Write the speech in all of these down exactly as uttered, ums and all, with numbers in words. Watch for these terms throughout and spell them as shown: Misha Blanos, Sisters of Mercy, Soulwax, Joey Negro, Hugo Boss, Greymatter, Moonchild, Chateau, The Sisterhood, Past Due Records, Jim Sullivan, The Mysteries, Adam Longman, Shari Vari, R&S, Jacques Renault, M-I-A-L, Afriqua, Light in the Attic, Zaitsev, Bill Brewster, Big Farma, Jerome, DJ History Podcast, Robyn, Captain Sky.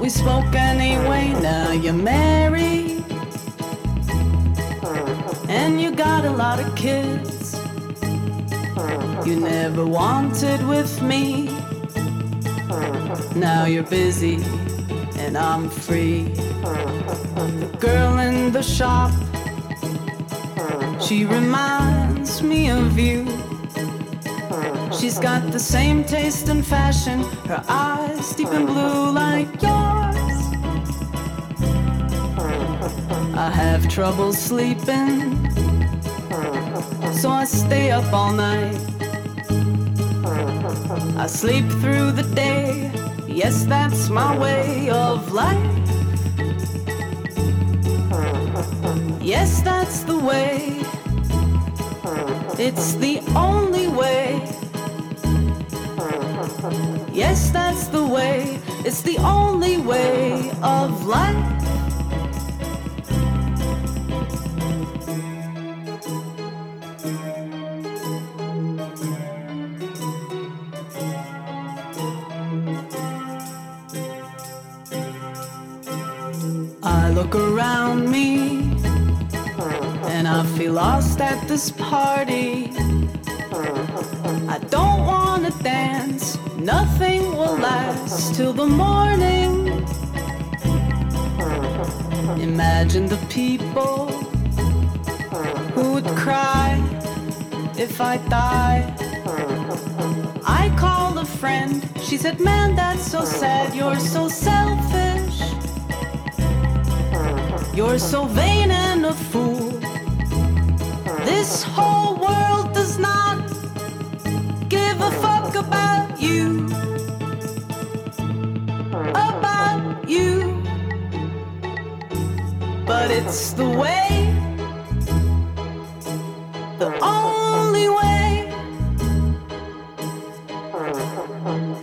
We spoke anyway, now you're married, and you got a lot of kids. You never wanted with me, now you're busy, and I'm free. The girl in the shop, she reminds me of you. She's got the same taste in fashion, her eyes deep and blue like yours. I have trouble sleeping, so I stay up all night. I sleep through the day, yes, that's my way of life. Yes, that's the way, it's the only way. Yes, that's the way, it's the only way of life. I look around me, and I feel lost at this party. I don't wanna dance, nothing will last till the morning. Imagine the people who would cry if I die. I call a friend, she said, man, that's so sad, you're so selfish, you're so vain and a fool. This whole world does not give a fuck about you, about you, but it's the way, the only way.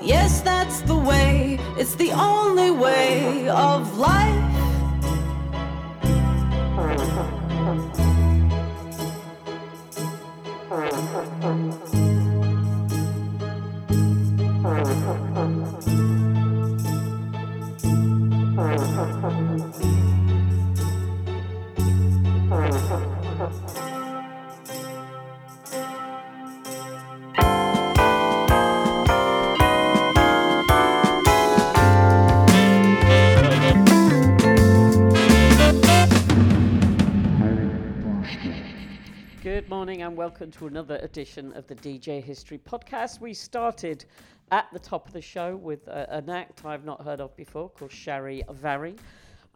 Yes, that's the way, it's the only way of life. And welcome to another edition of the D J History Podcast. We started at the top of the show with uh, an act I've not heard of before called Shari Vari,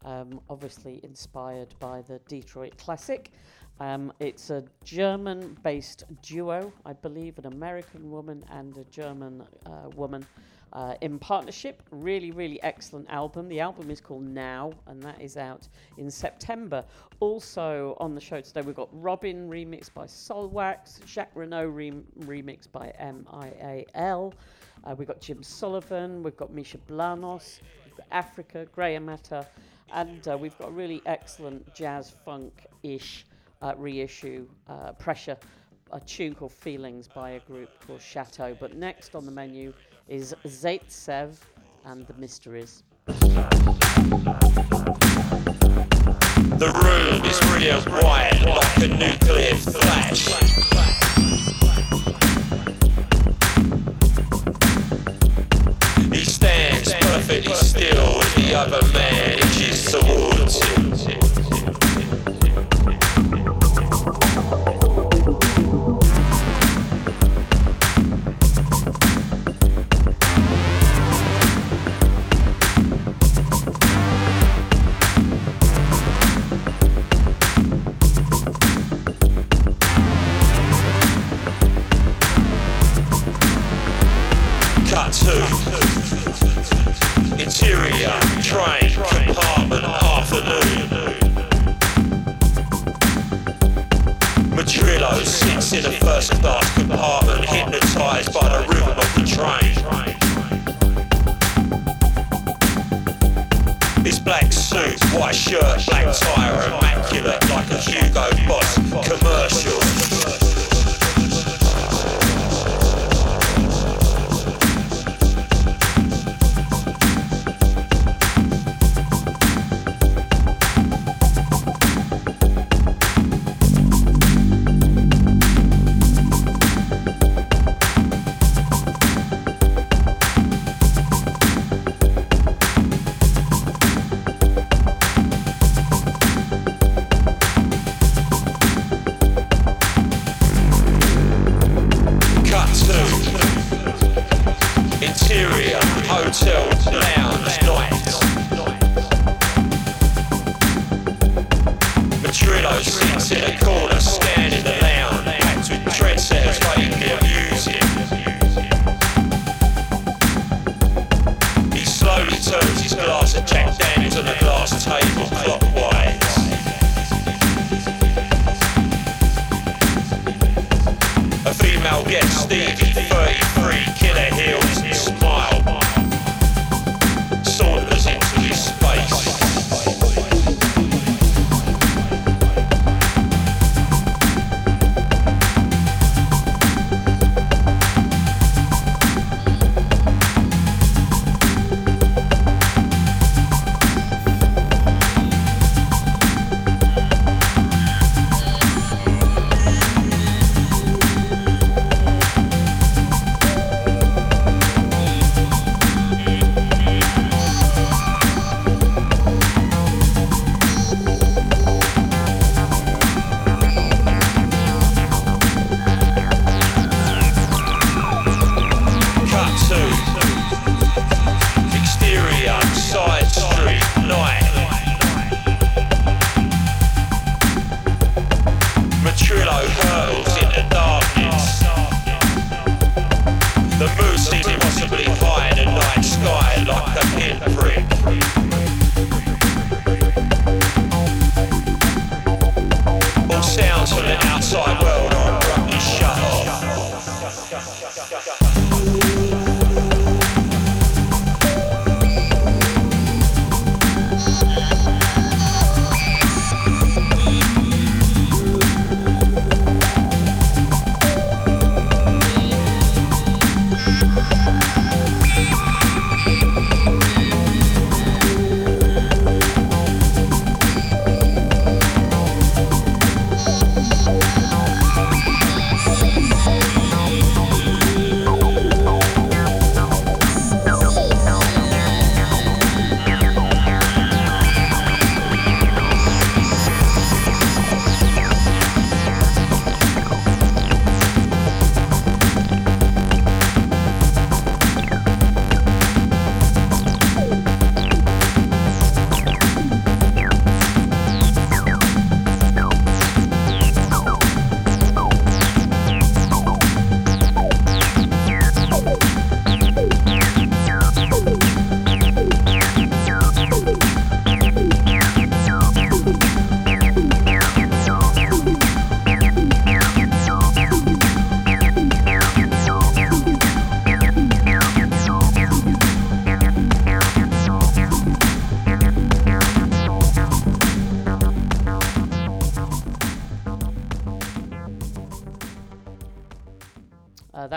um, obviously inspired by the Detroit classic. Um, it's a German-based duo, I believe, an American woman and a German uh, woman uh, in partnership. Really, really excellent album. The album is called Now, and that is out in September. Also on the show today, we've got Robyn remixed by Soulwax, Jacques Renault rem- remixed by M I A L. Uh, we've got Jim Sullivan, we've got Misha Blanos, Afriqua, Greymatter, and uh, we've got a really excellent jazz funk-ish uh, reissue, uh, Pressure, a tune called Feelings by a group called Chateau. But next on the menu is Zaitsev and The Mysteries. The room is real quiet, like a nuclear flash. He stands perfectly still as the other man edges towards him. to the first class compartment, hypnotised by the rhythm of the train. His black suit, white shirt, black tie, immaculate like a Hugo Boss commercial.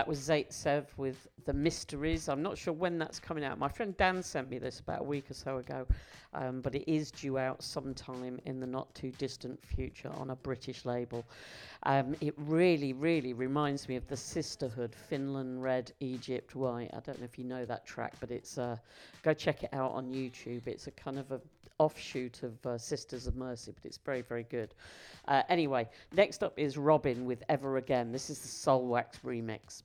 Was Zaitsev with The Mysteries. I'm not sure when that's coming out. My friend Dan sent me this about a week or so ago, um, but it is due out sometime in the not too distant future on a British label. Um, it really, really reminds me of The Sisterhood, Finland Red, Egypt White. I don't know if you know that track, but it's uh, go check it out on YouTube. It's a kind of a offshoot of uh, Sisters of Mercy, but it's very, very good. Uh, anyway, next up is Robyn with Ever Again. This is the Soulwax remix.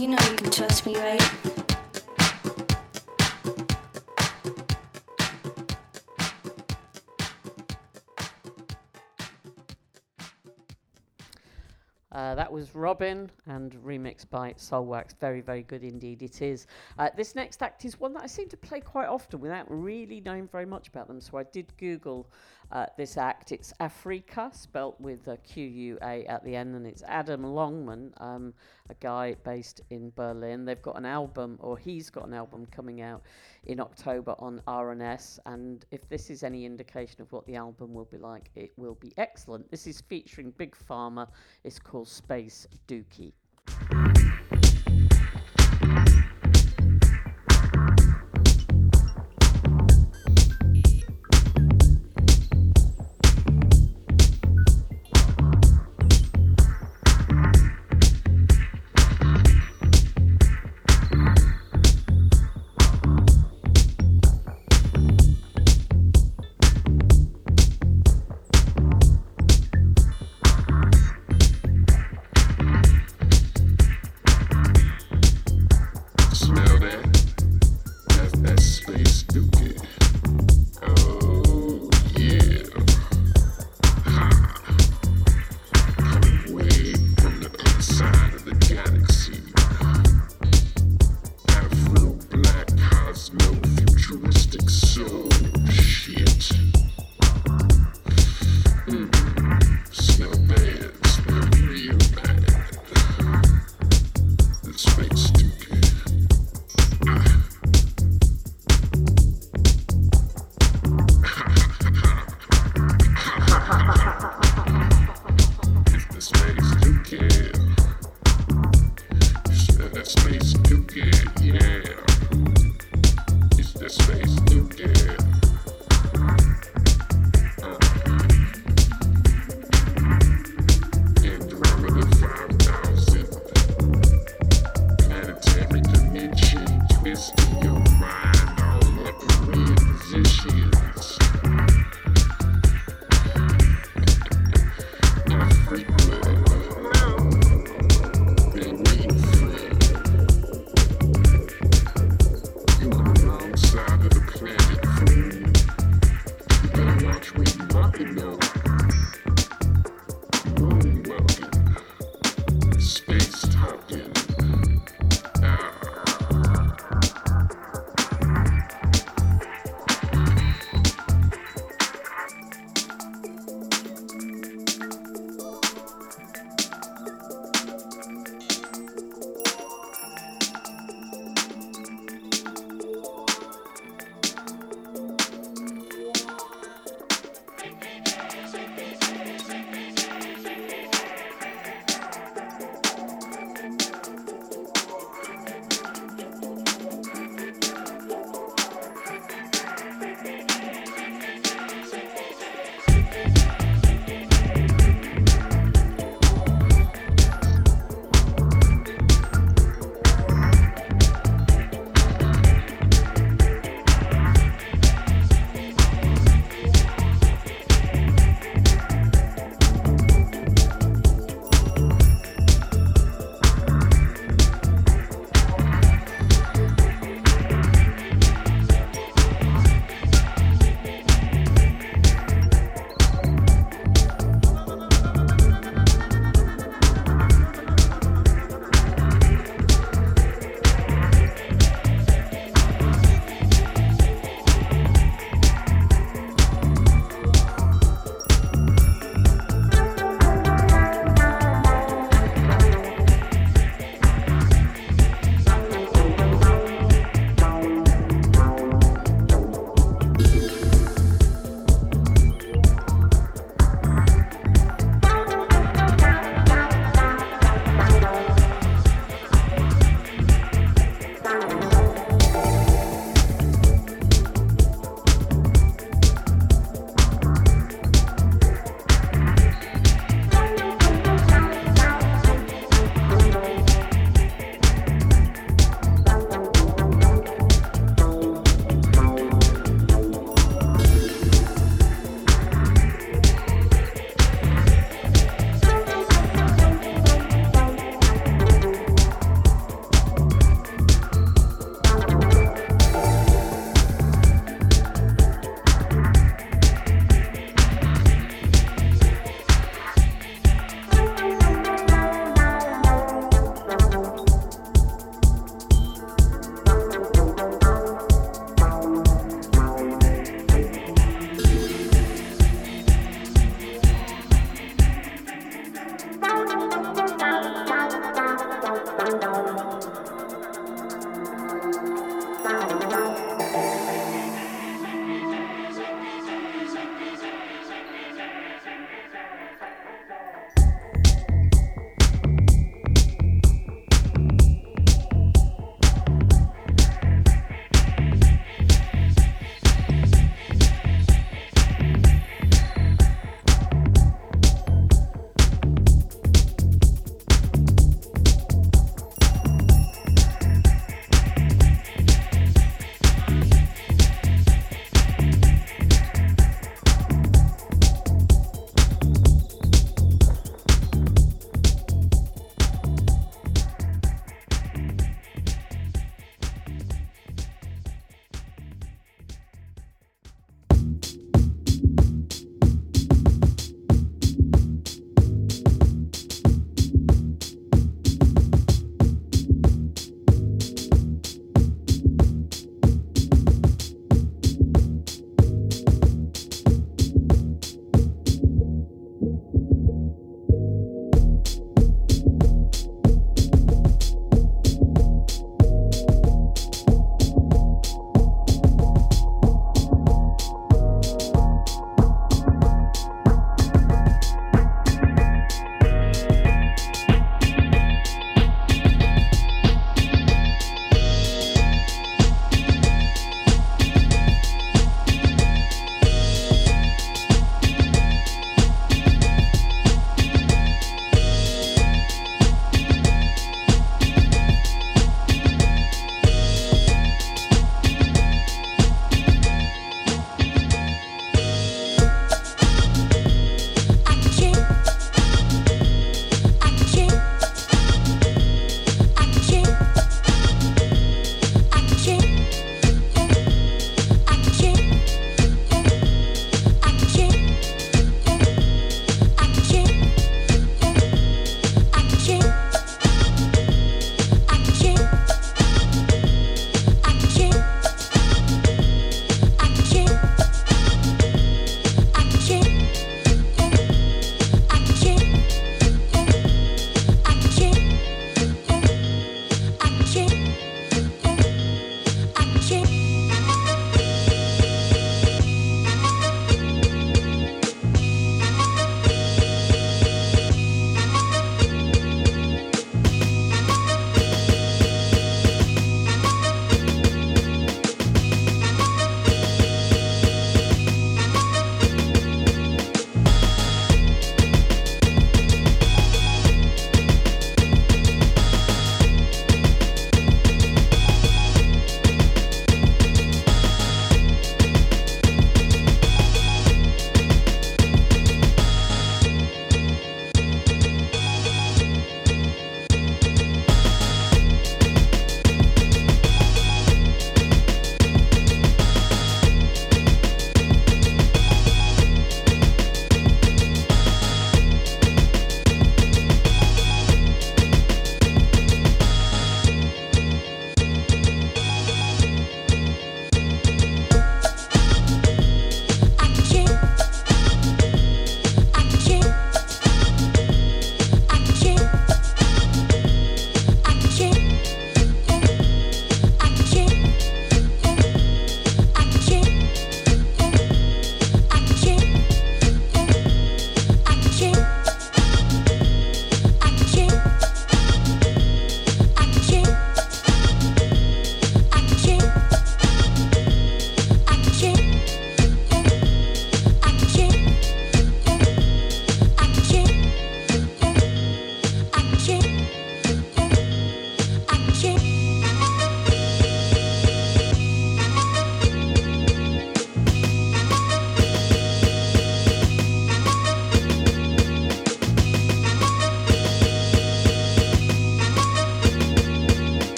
You know you can trust me, right? Uh, that was Robyn and remixed by Soulwax. Very, very good indeed it is. Uh, this next act is one that I seem to play quite often without really knowing very much about them. So I did Google uh, this act. It's Afriqua, spelt with a Q U A at the end, and it's Adam Longman, um, a guy based in Berlin. They've got an album, or he's got an album coming out in October on R and S, and if this is any indication of what the album will be like, it will be excellent. This is featuring Big Farma. It's called Space Dookie.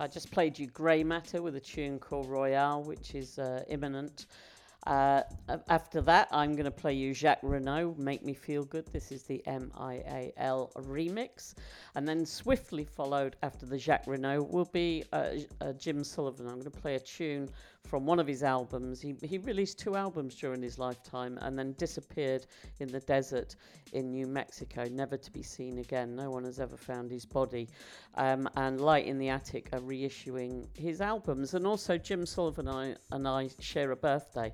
I just played you Greymatter with a tune called Royale, which is uh, imminent. Uh, after that, I'm going to play you Jacques Renault, Make Me Feel Good. This is the M I A L remix. And then swiftly followed after the Jacques Renault will be uh, uh, Jim Sullivan. I'm going to play a tune from one of his albums. He, he released two albums during his lifetime and then disappeared in the desert in New Mexico, never to be seen again. No one has ever found his body. Um, and Light in the Attic are reissuing his albums. And also Jim Sullivan and I, and I share a birthday,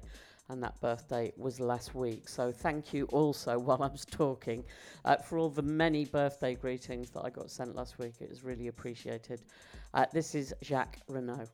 and that birthday was last week. So thank you also, while I was talking, uh, for all the many birthday greetings that I got sent last week. It was really appreciated. Uh, this is Jacques Renault.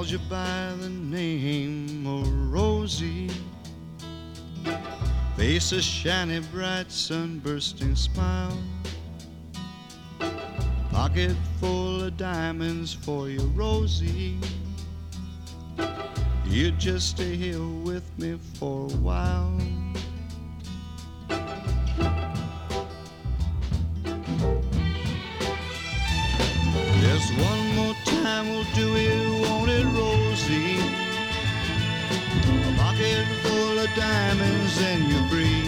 called you by the name of Rosie. Face a shiny, bright, sunbursting smile. Pocket full of diamonds for you, Rosie. You just stay here with me for a while. Just one more time we'll do it, won't it, Rosie? A pocket full of diamonds and you breathe.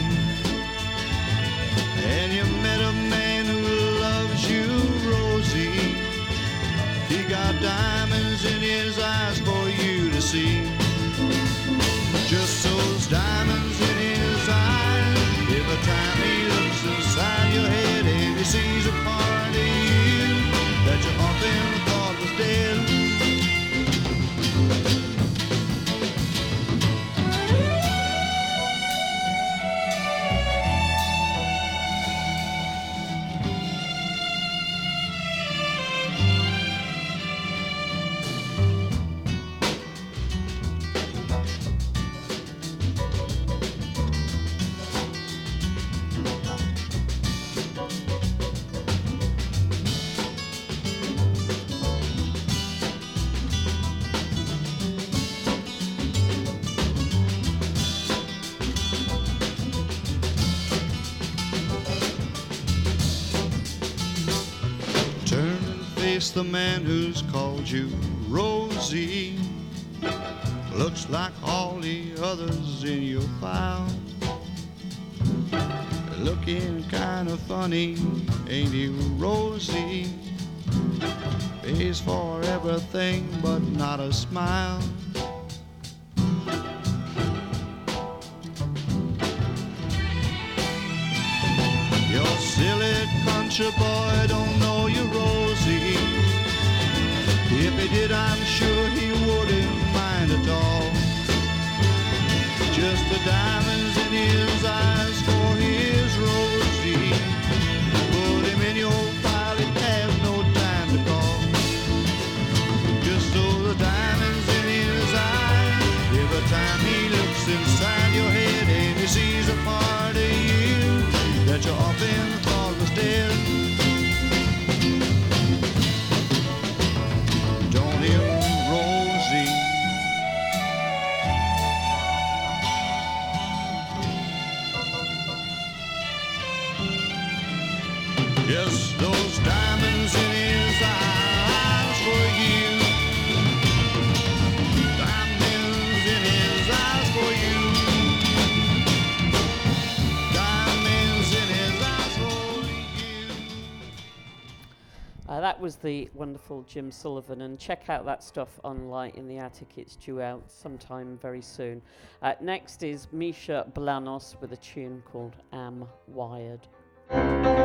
And you met a man who loves you, Rosie. He got diamonds in his eyes for you to see. Just those diamonds in his eyes. Every time he looks inside your head and he sees a part of you that you often thought was dead. The man who's called you Rosie looks like all the others in your file. Looking kind of funny, ain't he, Rosie? Pays for everything but not a smile. Your silly country boy don't know you, Rosie. If he did, I'm sure he wouldn't mind at all. Just the diamonds in his eyes for his Rosie. Put him in your file, he'd have no time to call. Just throw the diamonds in his eyes. Every time he looks inside your head and he sees a part of you that you often thought was dead. Just those diamonds in his eyes for you. Diamonds in his eyes for you. Diamonds in his eyes for you. Uh, that was the wonderful Jim Sullivan, and check out that stuff on Light in the Attic. It's due out sometime very soon. Uh, next is Misha Blanos with a tune called Am Wired. Thank you.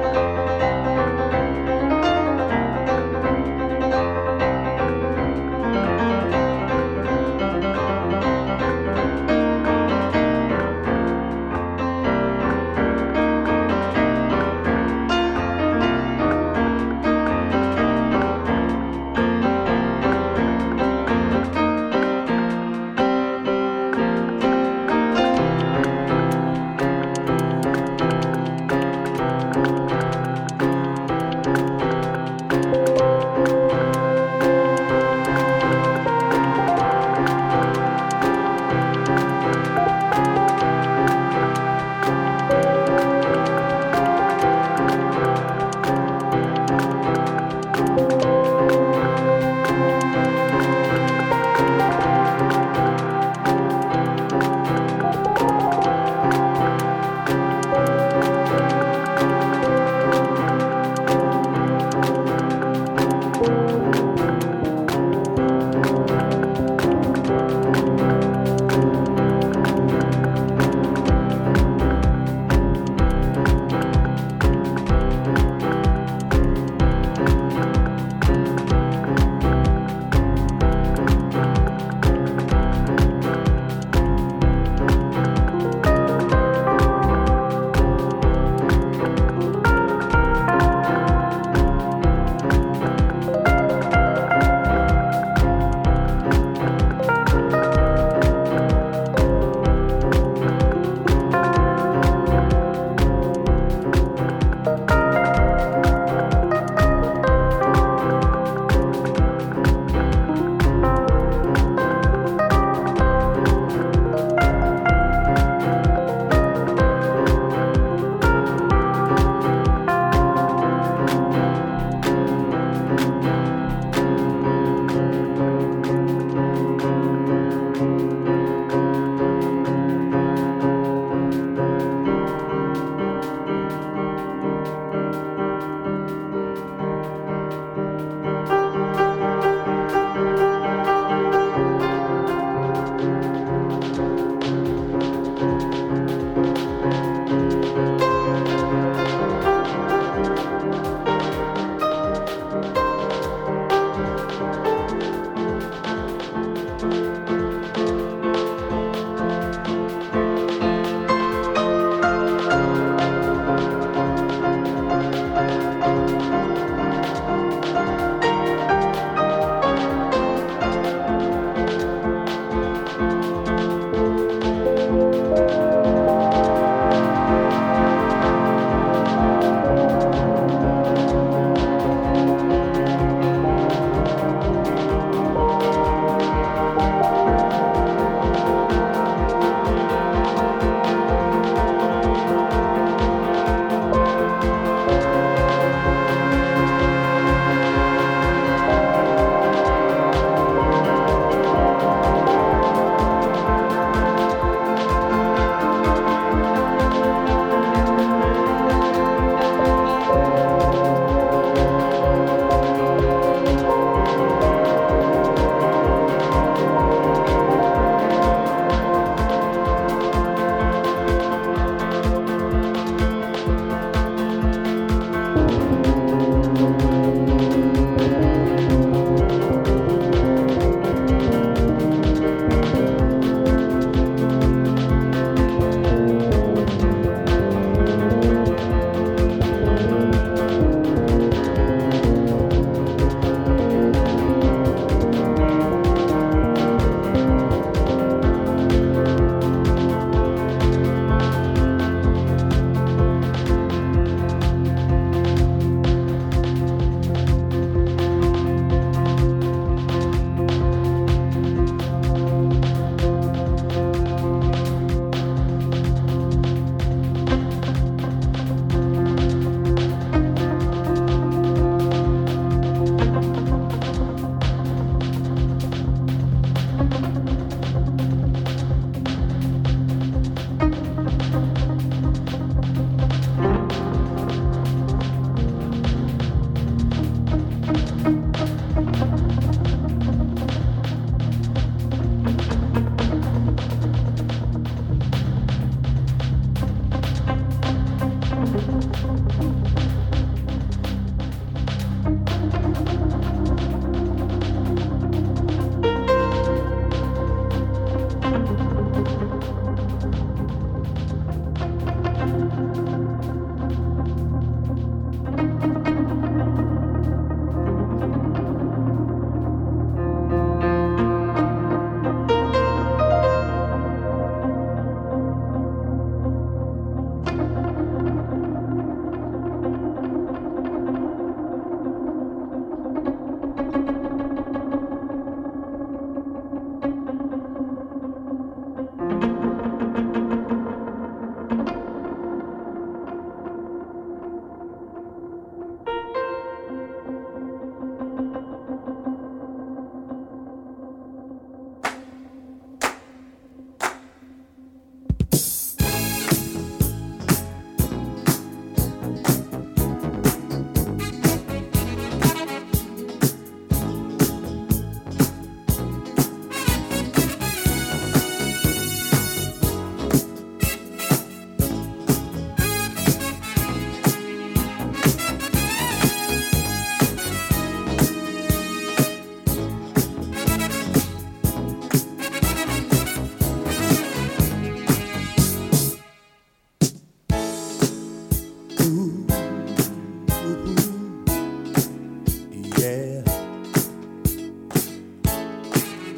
yeah.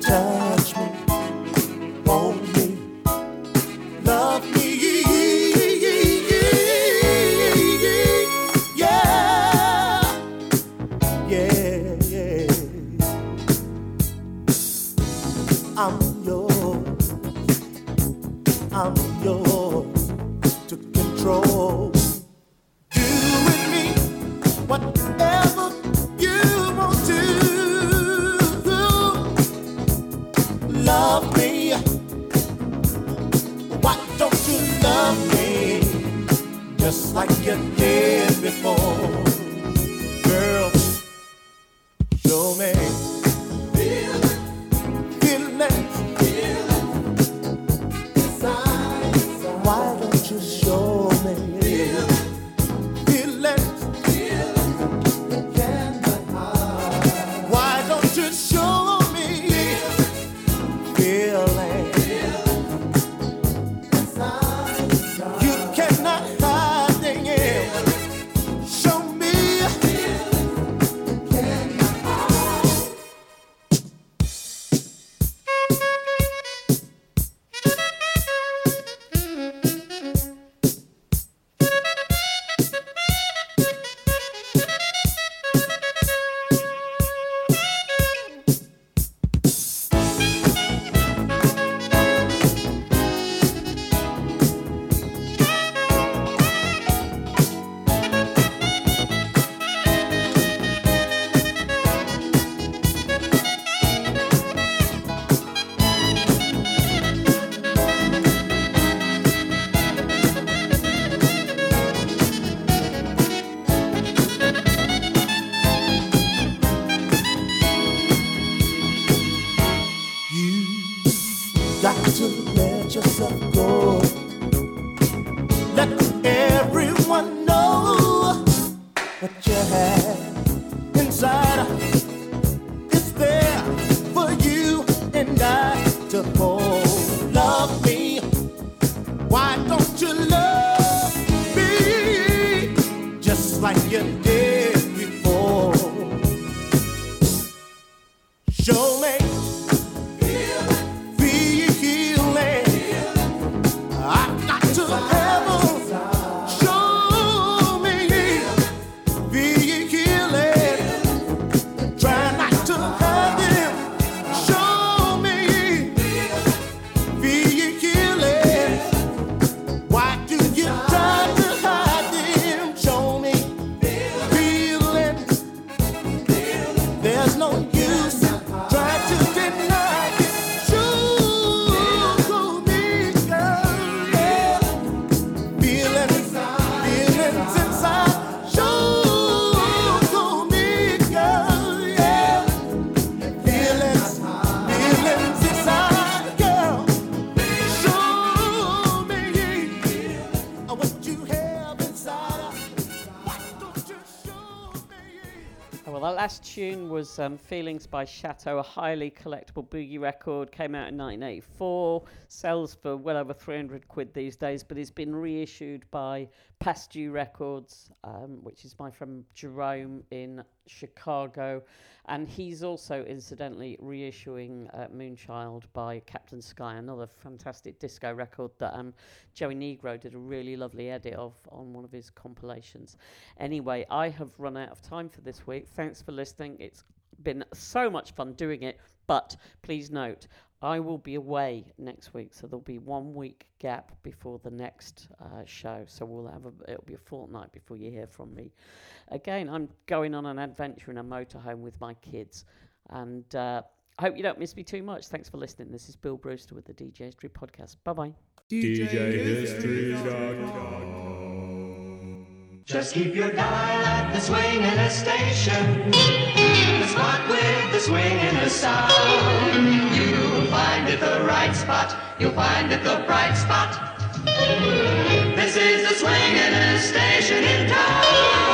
Touch me, hold me, love me, yeah, yeah, yeah. I'm yours, I'm yours to control. Whatever you want to love me, why don't you love me just like you did before? Girl, show me, feel it, feel it, feel it, inside, inside. Why don't you show me? Was um, Feelings by Chateau, a highly collectible boogie record, came out in nineteen eighty-four, sells for well over three hundred quid these days, but it's been reissued by Past Due Records, um, which is my friend Jerome in Chicago, and he's also incidentally reissuing uh, Moonchild by Captain Sky, another fantastic disco record that um, Joey Negro did a really lovely edit of on one of his compilations. Anyway, I have run out of time for this week. Thanks for listening. It's been so much fun doing it, but please note, I will be away next week, so there'll be one week gap before the next uh, show. So we'll have a, it'll be a fortnight before you hear from me. Again, I'm going on an adventure in a motorhome with my kids, and uh, I hope you don't miss me too much. Thanks for listening. This is Bill Brewster with the D J History Podcast. Bye bye. D J History dot com. Just keep your dial at the swing in a station. The spot with the swing in the sound. You. You'll find it the right spot, you'll find it the bright spot. This is the swingin' station in town.